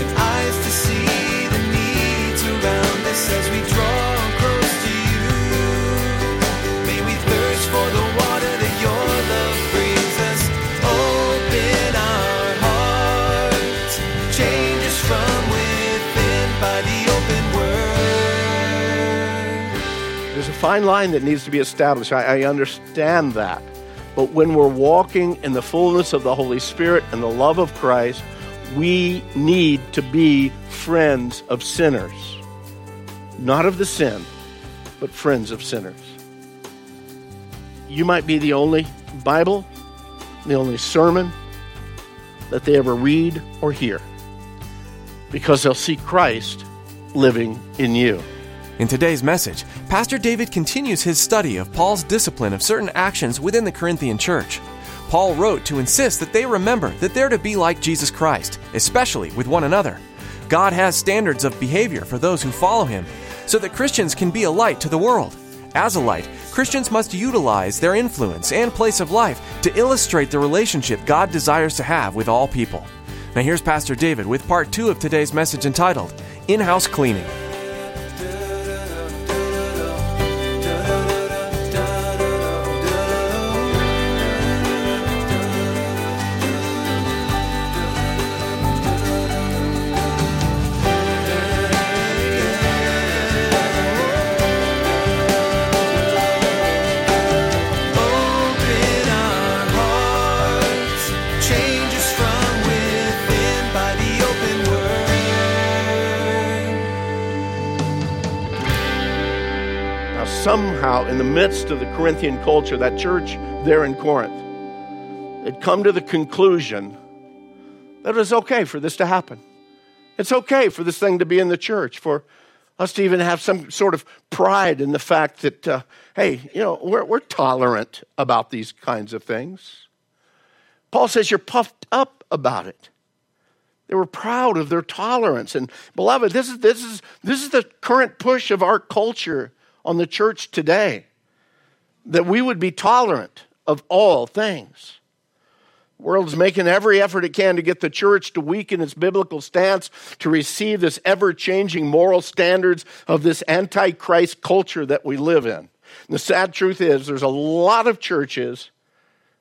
and eyes to see the needs around us as we draw close to you. May we thirst for the water that your love brings us. Open our hearts, change us from within by the open word. There's a fine line that needs to be established. I understand that. But when we're walking in the fullness of the Holy Spirit and the love of Christ, we need to be friends of sinners. Not of the sin, but friends of sinners. You might be the only Bible, the only sermon that they ever read or hear, because they'll see Christ living in you. In today's message, Pastor David continues his study of Paul's discipline of certain actions within the Corinthian church. Paul wrote to insist that they remember that they're to be like Jesus Christ, especially with one another. God has standards of behavior for those who follow him, so that Christians can be a light to the world. As a light, Christians must utilize their influence and place of life to illustrate the relationship God desires to have with all people. Now here's Pastor David with part 2 of today's message entitled, In-House Cleaning. Somehow, in the midst of the Corinthian culture, that church there in Corinth had come to the conclusion that it was okay for this to happen. It's okay for this thing to be in the church, for us to even have some sort of pride in the fact that, we're tolerant about these kinds of things. Paul says you're puffed up about it. They were proud of their tolerance. And beloved, this is the current push of our culture on the church today, that we would be tolerant of all things. The world's making every effort it can to get the church to weaken its biblical stance, to receive this ever-changing moral standards of this anti-Christ culture that we live in. And the sad truth is there's a lot of churches,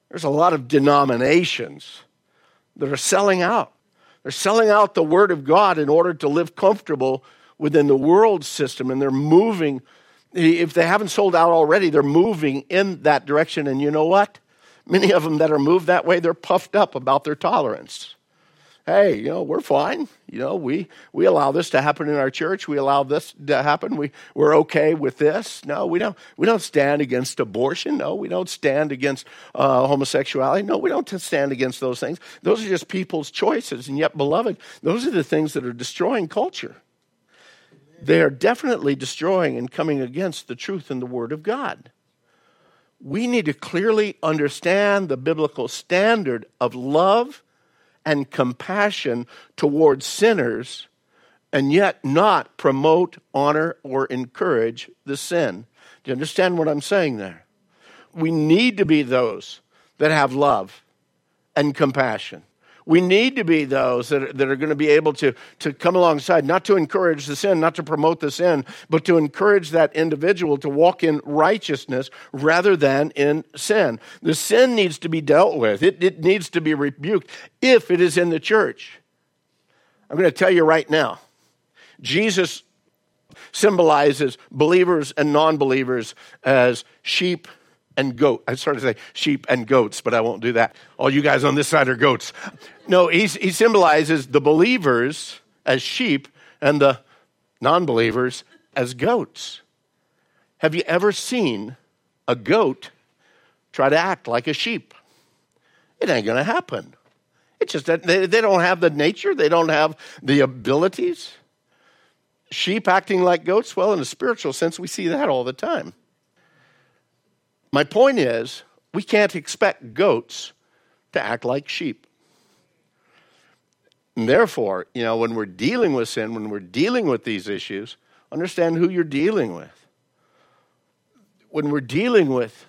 there's a lot of denominations that are selling out. They're selling out the Word of God in order to live comfortable within the world system, and they're moving. If they haven't sold out already, they're moving in that direction. And you know what? Many of them that are moved that way, they're puffed up about their tolerance. Hey, we're fine. We allow this to happen in our church. We allow this to happen. We're okay with this. No, we don't stand against abortion. No, we don't stand against homosexuality. No, we don't stand against those things. Those are just people's choices. And yet, beloved, those are the things that are destroying culture. They are definitely destroying and coming against the truth in the Word of God. We need to clearly understand the biblical standard of love and compassion towards sinners, and yet not promote, honor, or encourage the sin. Do you understand what I'm saying there? We need to be those that have love and compassion. We need to be those that are going to be able to come alongside, not to encourage the sin, not to promote the sin, but to encourage that individual to walk in righteousness rather than in sin. The sin needs to be dealt with. It needs to be rebuked if it is in the church. I'm going to tell you right now, Jesus symbolizes believers and non-believers as sheep and goat. I started to say sheep and goats, but I won't do that. All you guys on this side are goats. No, he symbolizes the believers as sheep and the non-believers as goats. Have you ever seen a goat try to act like a sheep? It ain't going to happen. It's just that they don't have the nature. They don't have the abilities. Sheep acting like goats? Well, in a spiritual sense, we see that all the time. My point is, we can't expect goats to act like sheep. And therefore, you know, when we're dealing with sin, when we're dealing with these issues, understand who you're dealing with. When we're dealing with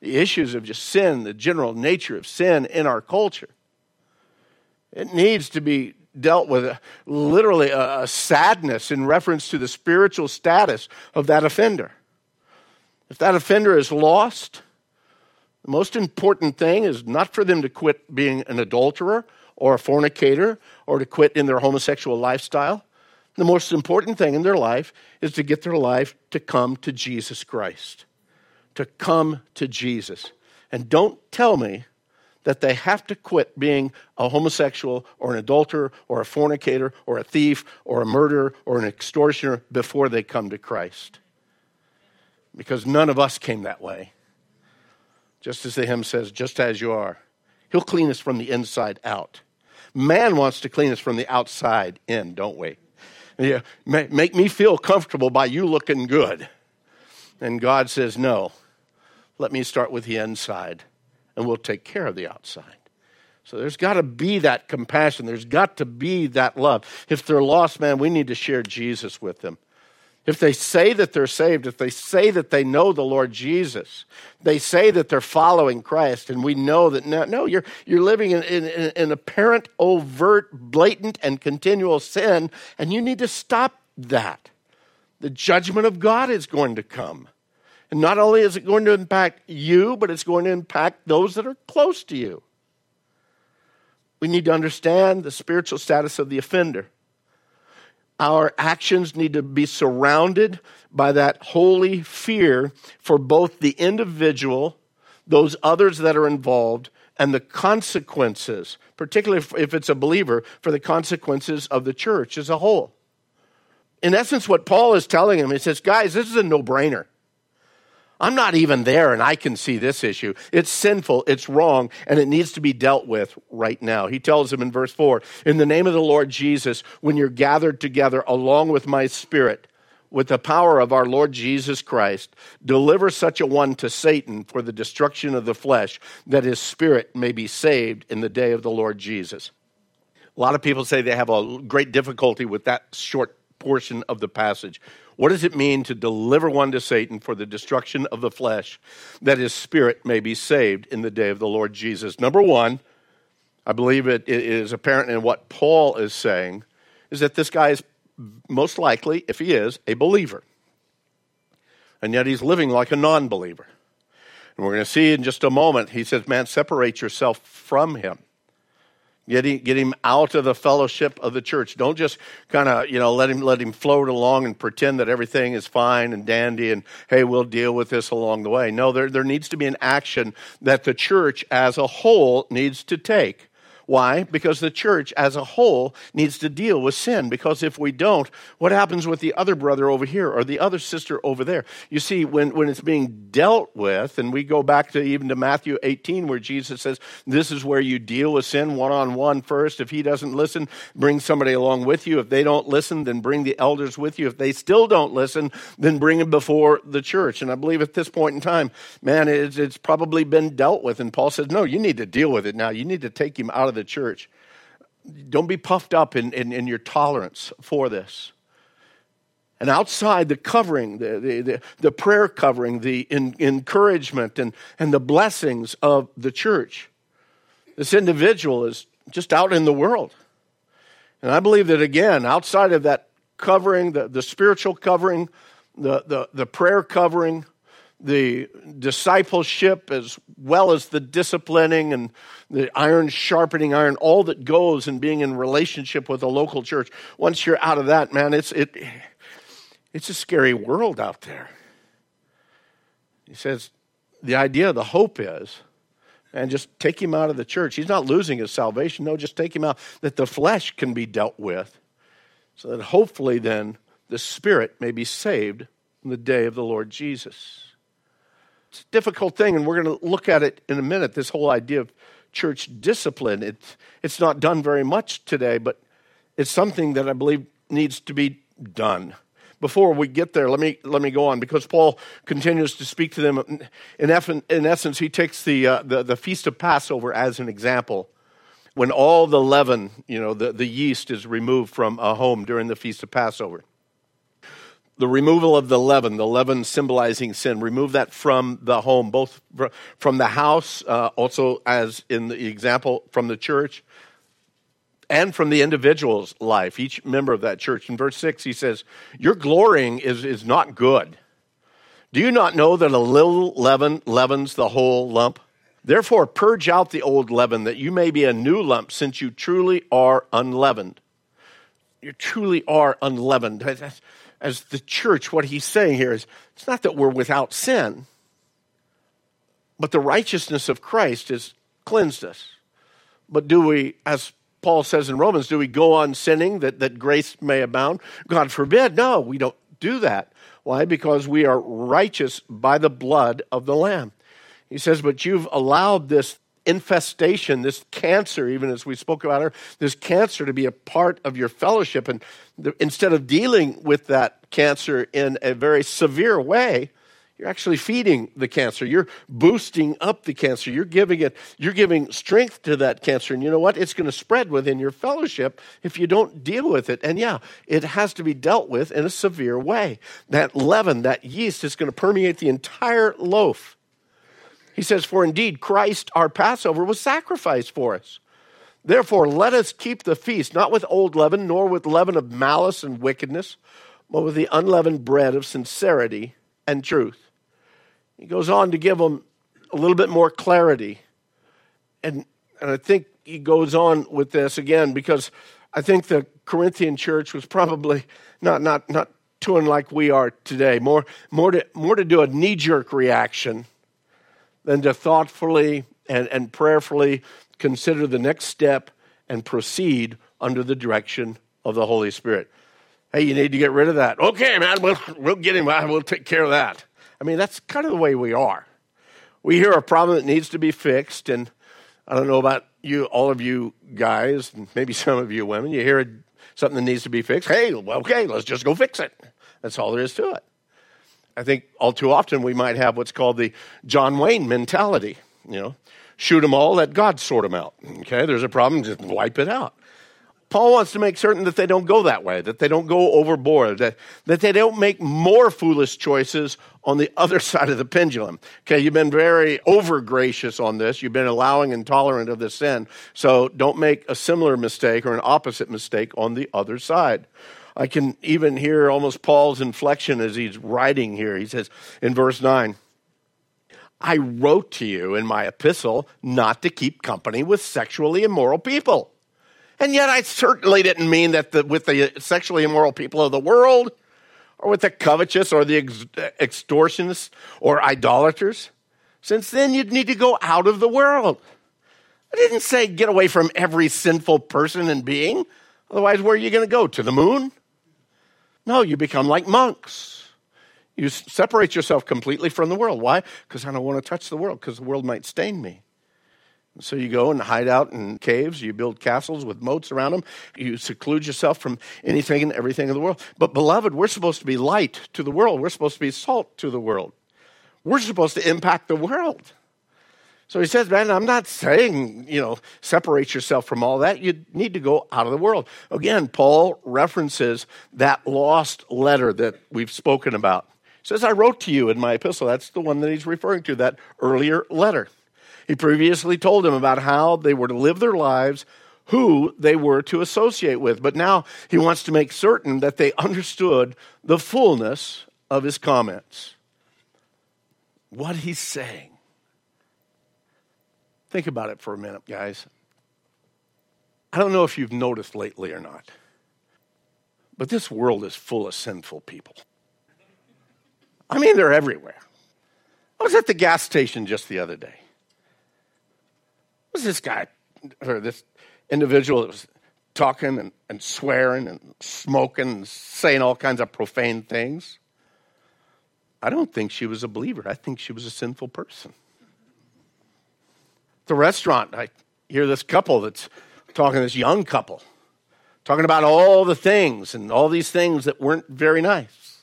the issues of just sin, the general nature of sin in our culture, it needs to be dealt with literally a sadness in reference to the spiritual status of that offender. If that offender is lost, the most important thing is not for them to quit being an adulterer or a fornicator or to quit in their homosexual lifestyle. The most important thing in their life is to get their life to come to Jesus Christ, to come to Jesus. And don't tell me that they have to quit being a homosexual or an adulterer or a fornicator or a thief or a murderer or an extortioner before they come to Christ. Because none of us came that way. Just as the hymn says, just as you are. He'll clean us from the inside out. Man wants to clean us from the outside in, don't we? Yeah, make me feel comfortable by you looking good. And God says, no, let me start with the inside, and we'll take care of the outside. So there's got to be that compassion. There's got to be that love. If they're lost, man, we need to share Jesus with them. If they say that they're saved, if they say that they know the Lord Jesus, they say that they're following Christ, and we know that, no, you're living in apparent, overt, blatant, and continual sin, and you need to stop that. The judgment of God is going to come. And not only is it going to impact you, but it's going to impact those that are close to you. We need to understand the spiritual status of the offender. Our actions need to be surrounded by that holy fear for both the individual, those others that are involved, and the consequences, particularly if it's a believer, for the consequences of the church as a whole. In essence, what Paul is telling him, he says, guys, this is a no-brainer. I'm not even there, and I can see this issue. It's sinful, it's wrong, and it needs to be dealt with right now. He tells him in verse 4, in the name of the Lord Jesus, when you're gathered together along with my spirit, with the power of our Lord Jesus Christ, deliver such a one to Satan for the destruction of the flesh, that his spirit may be saved in the day of the Lord Jesus. A lot of people say they have a great difficulty with that short portion of the passage. What does it mean to deliver one to Satan for the destruction of the flesh, that his spirit may be saved in the day of the Lord Jesus? Number one, I believe it is apparent in what Paul is saying, is that this guy is most likely, if he is, a believer. And yet he's living like a non-believer. And we're going to see in just a moment, he says, man, separate yourself from him. Get him out of the fellowship of the church. Don't just kind of, let him float along and pretend that everything is fine and dandy and, hey, we'll deal with this along the way. No, there needs to be an action that the church as a whole needs to take. Why? Because the church as a whole needs to deal with sin. Because if we don't, what happens with the other brother over here or the other sister over there? You see, when it's being dealt with, and we go back to Matthew 18 where Jesus says, this is where you deal with sin one-on-one first. If he doesn't listen, bring somebody along with you. If they don't listen, then bring the elders with you. If they still don't listen, then bring them before the church. And I believe at this point in time, man, it's probably been dealt with. And Paul says, no, you need to deal with it now. You need to take him out of the church. Don't be puffed up in your tolerance for this. And outside the covering, the prayer covering, the encouragement and the blessings of the church, this individual is just out in the world. And I believe that, again, outside of that covering, the spiritual covering, the prayer covering, the discipleship as well as the disciplining and the iron sharpening iron, all that goes in being in relationship with a local church. Once you're out of that, man, it's a scary world out there. He says the idea, the hope is, and just take him out of the church. He's not losing his salvation. No, just take him out that the flesh can be dealt with so that hopefully then the spirit may be saved in the day of the Lord Jesus. It's a difficult thing, and we're going to look at it in a minute, this whole idea of church discipline. It's not done very much today, but it's something that I believe needs to be done. Before we get there, let me go on, because Paul continues to speak to them. In essence, he takes the Feast of Passover as an example when all the leaven, the yeast is removed from a home during the Feast of Passover. The removal of the leaven symbolizing sin, remove that from the home, both from the house, also as in the example from the church, and from the individual's life, each member of that church. In verse 6, he says, your glorying is not good. Do you not know that a little leaven leavens the whole lump? Therefore, purge out the old leaven, that you may be a new lump, since you truly are unleavened. You truly are unleavened. As the church, what he's saying here is, it's not that we're without sin, but the righteousness of Christ has cleansed us. But do we, as Paul says in Romans, do we go on sinning that grace may abound? God forbid. No, we don't do that. Why? Because we are righteous by the blood of the Lamb. He says, but you've allowed this infestation, this cancer, even as we spoke about her, this cancer to be a part of your fellowship. And instead of dealing with that cancer in a very severe way, you're actually feeding the cancer. You're boosting up the cancer. You're giving strength to that cancer. And you know what? It's going to spread within your fellowship if you don't deal with it. And yeah, it has to be dealt with in a severe way. That leaven, that yeast, is going to permeate the entire loaf. He says, for indeed, Christ, our Passover, was sacrificed for us. Therefore, let us keep the feast, not with old leaven, nor with leaven of malice and wickedness, but with the unleavened bread of sincerity and truth. He goes on to give them a little bit more clarity. And I think he goes on with this again, because I think the Corinthian church was probably not too unlike we are today, more to do a knee-jerk reaction than to thoughtfully and prayerfully consider the next step and proceed under the direction of the Holy Spirit. Hey, you need to get rid of that. Okay, man, we'll get him. We'll take care of that. I mean, that's kind of the way we are. We hear a problem that needs to be fixed, and I don't know about you, all of you guys, and maybe some of you women, you hear something that needs to be fixed. Hey, okay, let's just go fix it. That's all there is to it. I think all too often we might have what's called the John Wayne mentality, shoot them all, let God sort them out. Okay, there's a problem, just wipe it out. Paul wants to make certain that they don't go that way, that they don't go overboard, that they don't make more foolish choices on the other side of the pendulum. Okay, you've been very over-gracious on this. You've been allowing and tolerant of this sin. So don't make a similar mistake or an opposite mistake on the other side. I can even hear almost Paul's inflection as he's writing here. He says in verse 9, I wrote to you in my epistle not to keep company with sexually immoral people. And yet I certainly didn't mean that with the sexually immoral people of the world, or with the covetous, or the extortionists, or idolaters. Since then, you'd need to go out of the world. I didn't say get away from every sinful person and being. Otherwise, where are you going to go? To the moon? No, you become like monks. You separate yourself completely from the world. Why? Because I don't want to touch the world, because the world might stain me. So you go and hide out in caves, you build castles with moats around them, you seclude yourself from anything and everything in the world. But beloved, we're supposed to be light to the world. We're supposed to be salt to the world. We're supposed to impact the world. So he says, man, I'm not saying, separate yourself from all that. You need to go out of the world. Again, Paul references that lost letter that we've spoken about. He says, I wrote to you in my epistle. That's the one that he's referring to, that earlier letter. He previously told them about how they were to live their lives, who they were to associate with. But now he wants to make certain that they understood the fullness of his comments. What he's saying. Think about it for a minute, guys. I don't know if you've noticed lately or not, but this world is full of sinful people. I mean, they're everywhere. I was at the gas station just the other day. Was this guy, or this individual that was talking and swearing and smoking and saying all kinds of profane things? I don't think she was a believer. I think she was a sinful person. At the restaurant, I hear this couple that's talking, this young couple, talking about all the things and all these things that weren't very nice.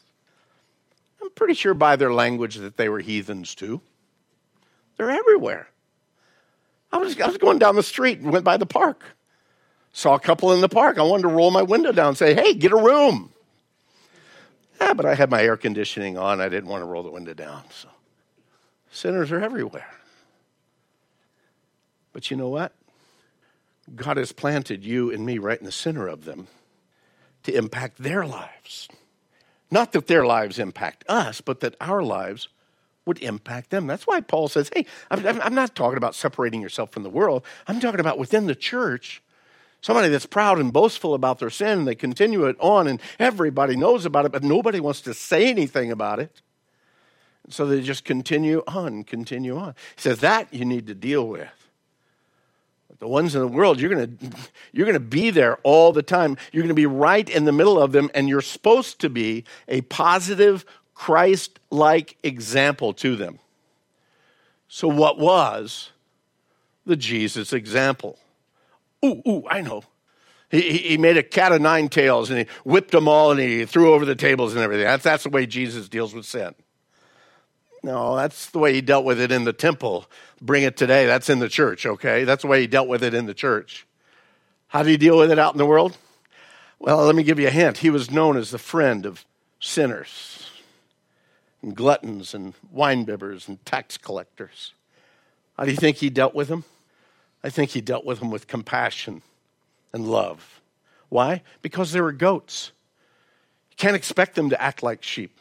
I'm pretty sure by their language that they were heathens too. They're everywhere. I was going down the street and went by the park. Saw a couple in the park. I wanted to roll my window down and say, hey, get a room. Yeah, but I had my air conditioning on. I didn't want to roll the window down. So sinners are everywhere. But you know what? God has planted you and me right in the center of them to impact their lives. Not that their lives impact us, but that our lives would impact them. That's why Paul says, hey, I'm not talking about separating yourself from the world. I'm talking about within the church. Somebody that's proud and boastful about their sin, and they continue it on, and everybody knows about it, but nobody wants to say anything about it. So they just continue on. He says that you need to deal with. The ones in the world, you're going to be there all the time. You're going to be right in the middle of them, and you're supposed to be a positive, Christ-like example to them. So what was the Jesus example? Ooh, I know. He made a cat of nine tails, and he whipped them all, and he threw over the tables and everything. That's the way Jesus deals with sin. No, that's the way he dealt with it in the temple. Bring it today. That's in the church, okay? That's the way he dealt with it in the church. How did he deal with it out in the world? Well, let me give you a hint. He was known as the friend of sinners and gluttons and winebibbers and tax collectors. How do you think he dealt with them? I think he dealt with them with compassion and love. Why? Because they were goats. You can't expect them to act like sheep.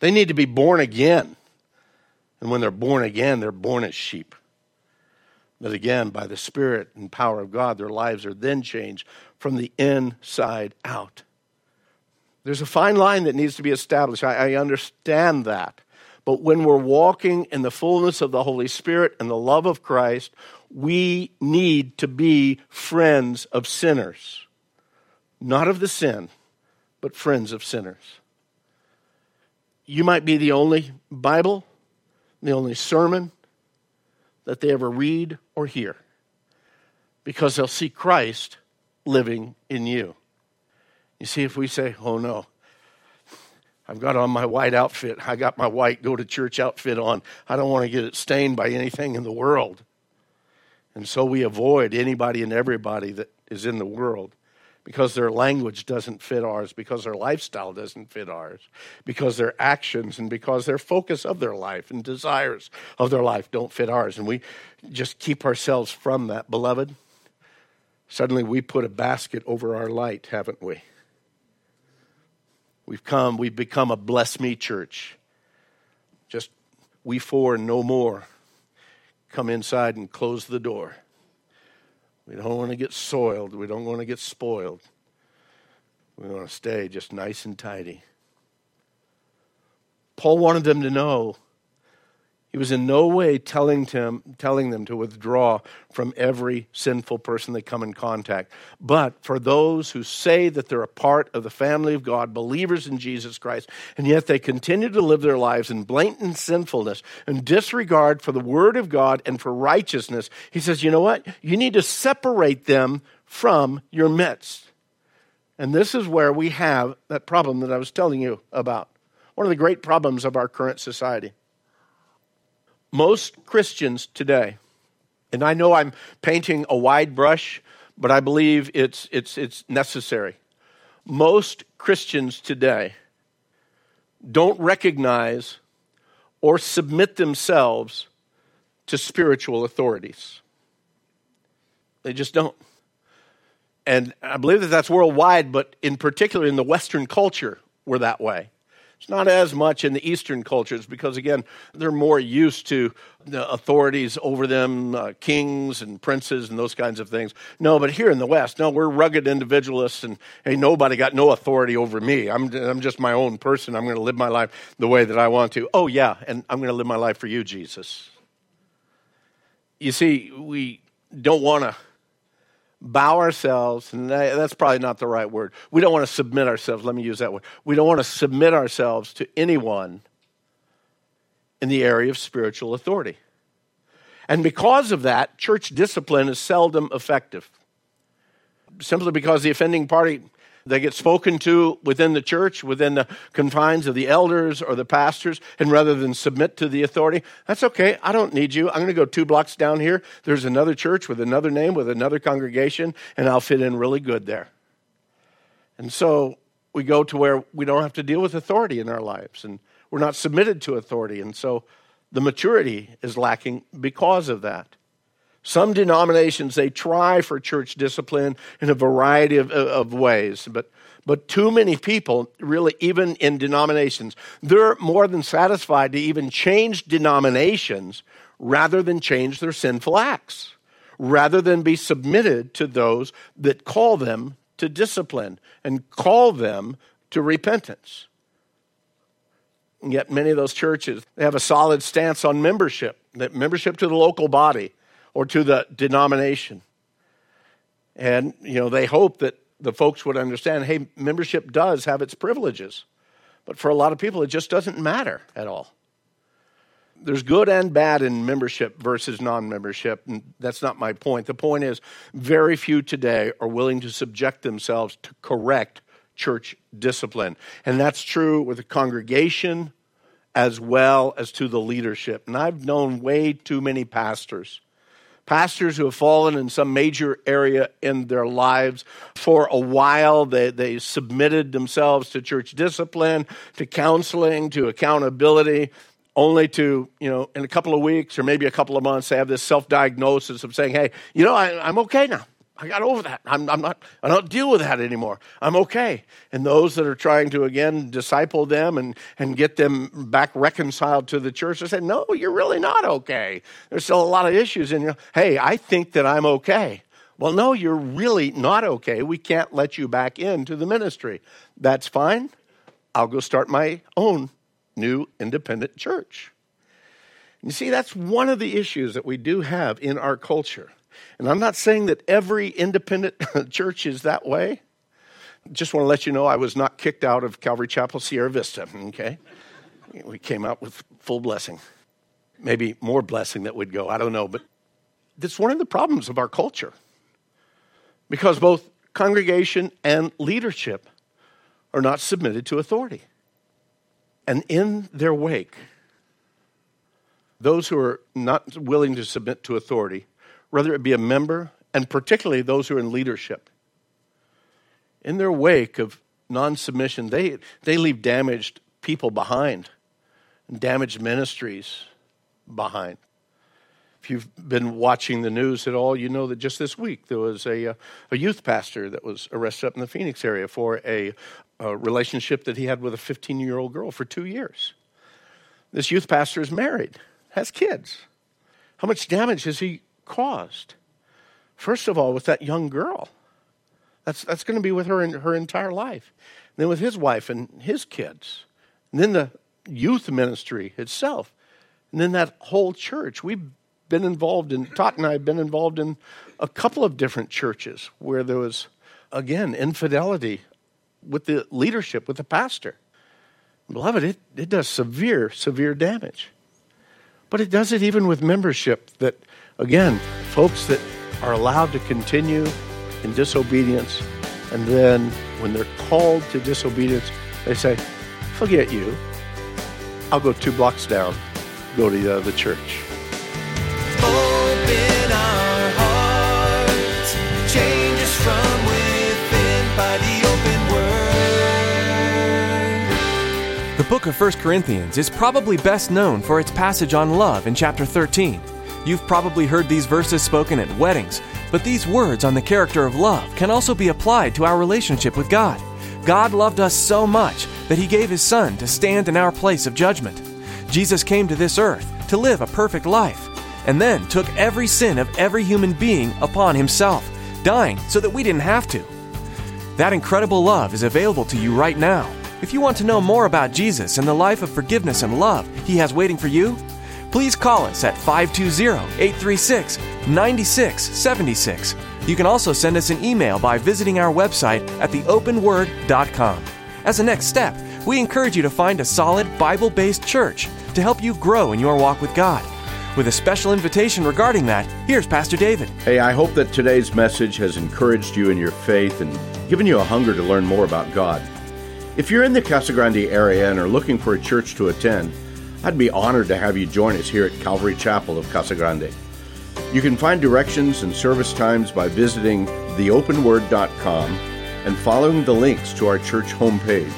They need to be born again. And when they're born again, they're born as sheep. But again, by the Spirit and power of God, their lives are then changed from the inside out. There's a fine line that needs to be established. I understand that. But when we're walking in the fullness of the Holy Spirit and the love of Christ, we need to be friends of sinners. Not of the sin, but friends of sinners. You might be the only Bible, the only sermon that they ever read or hear, because they'll see Christ living in you. You see, if we say, oh no, I've got on my white outfit. I got my white go-to-church outfit on. I don't want to get it stained by anything in the world. And so we avoid anybody and everybody that is in the world, because their language doesn't fit ours, because their lifestyle doesn't fit ours, because their actions and because their focus of their life and desires of their life don't fit ours. And we just keep ourselves from that. Beloved, suddenly we put a basket over our light, haven't we? We've become a bless me church. Just we four and no more. Come inside and close the door. We don't want to get soiled. We don't want to get spoiled. We want to stay just nice and tidy. Paul wanted them to know he was in no way telling them to withdraw from every sinful person they come in contact. But for those who say that they're a part of the family of God, believers in Jesus Christ, and yet they continue to live their lives in blatant sinfulness and disregard for the word of God and for righteousness, he says, you know what? You need to separate them from your midst. And this is where we have that problem that I was telling you about. One of the great problems of our current society. Most Christians today, and I know I'm painting a wide brush, but I believe it's necessary. Most Christians today don't recognize or submit themselves to spiritual authorities. They just don't. And I believe that that's worldwide, but in particular in the Western culture, we're that way. It's not as much in the Eastern cultures because, again, they're more used to the authorities over them, kings and princes and those kinds of things. No, but here in the West, no, we're rugged individualists and, hey, nobody got no authority over me. I'm just my own person. I'm going to live my life the way that I want to. Oh, yeah, and I'm going to live my life for you, Jesus. You see, we don't want to bow ourselves, and that's probably not the right word. We don't want to submit ourselves. Let me use that word. We don't want to submit ourselves to anyone in the area of spiritual authority. And because of that, church discipline is seldom effective. Simply because the offending party They get spoken to within the church, within the confines of the elders or the pastors, and rather than submit to the authority, that's okay, I don't need you. I'm going to go 2 blocks down here. There's another church with another name, with another congregation, and I'll fit in really good there. And so we go to where we don't have to deal with authority in our lives, and we're not submitted to authority, and so the maturity is lacking because of that. Some denominations, they try for church discipline in a variety of ways, but too many people, really, even in denominations, they're more than satisfied to even change denominations rather than change their sinful acts, rather than be submitted to those that call them to discipline and call them to repentance. And yet many of those churches, they have a solid stance on membership, that membership to the local body or to the denomination. And, you know, they hope that the folks would understand, hey, membership does have its privileges. But for a lot of people, it just doesn't matter at all. There's good and bad in membership versus non-membership, and that's not my point. The point is, very few today are willing to subject themselves to correct church discipline. And that's true with the congregation as well as to the leadership. And I've known way too many pastors who have fallen in some major area in their lives. For a while, they submitted themselves to church discipline, to counseling, to accountability, only to, you know, in a couple of weeks or maybe a couple of months, they have this self-diagnosis of saying, hey, you know, I'm okay now. I got over that. I don't deal with that anymore. I'm okay. And those that are trying to, again, disciple them and get them back reconciled to the church, they say, no, you're really not okay. There's still a lot of issues in you. Hey, I think that I'm okay. Well, no, you're really not okay. We can't let you back into the ministry. That's fine. I'll go start my own new independent church. You see, that's one of the issues that we do have in our culture. And I'm not saying that every independent church is that way. Just want to let you know I was not kicked out of Calvary Chapel Sierra Vista, okay? We came out with full blessing. Maybe more blessing that would go, I don't know. But that's one of the problems of our culture. Because both congregation and leadership are not submitted to authority. And in their wake, those who are not willing to submit to authority, whether it be a member, and particularly those who are in leadership. In their wake of non-submission, they leave damaged people behind, and damaged ministries behind. If you've been watching the news at all, you know that just this week there was a youth pastor that was arrested up in the Phoenix area for a relationship that he had with a 15-year-old girl for 2 years. This youth pastor is married, has kids. How much damage has he caused? First of all, with that young girl. That's going to be with her in her entire life. And then with his wife and his kids. And then the youth ministry itself. And then that whole church. We've been involved in, Todd and I have been involved in a couple of different churches where there was, again, infidelity with the leadership, with the pastor. Beloved, it does severe, severe damage. But it does it even with membership that, again, folks that are allowed to continue in disobedience, and then when they're called to disobedience, they say, forget you, I'll go 2 blocks down, go to the other church. Open our hearts, change us from within by the open word. The book of 1 Corinthians is probably best known for its passage on love in chapter 13. You've probably heard these verses spoken at weddings, but these words on the character of love can also be applied to our relationship with God. God loved us so much that He gave His Son to stand in our place of judgment. Jesus came to this earth to live a perfect life, and then took every sin of every human being upon Himself, dying so that we didn't have to. That incredible love is available to you right now. If you want to know more about Jesus and the life of forgiveness and love He has waiting for you, please call us at 520-836-9676. You can also send us an email by visiting our website at theopenword.com. As a next step, we encourage you to find a solid Bible-based church to help you grow in your walk with God. With a special invitation regarding that, here's Pastor David. Hey, I hope that today's message has encouraged you in your faith and given you a hunger to learn more about God. If you're in the Casa Grande area and are looking for a church to attend, I'd be honored to have you join us here at Calvary Chapel of Casa Grande. You can find directions and service times by visiting theopenword.com and following the links to our church homepage.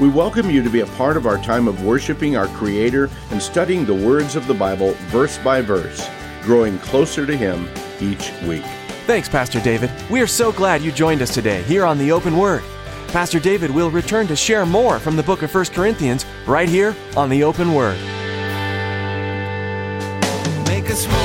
We welcome you to be a part of our time of worshiping our Creator and studying the words of the Bible verse by verse, growing closer to Him each week. Thanks, Pastor David. We are so glad you joined us today here on The Open Word. Pastor David will return to share more from the book of 1 Corinthians right here on The Open Word. Make us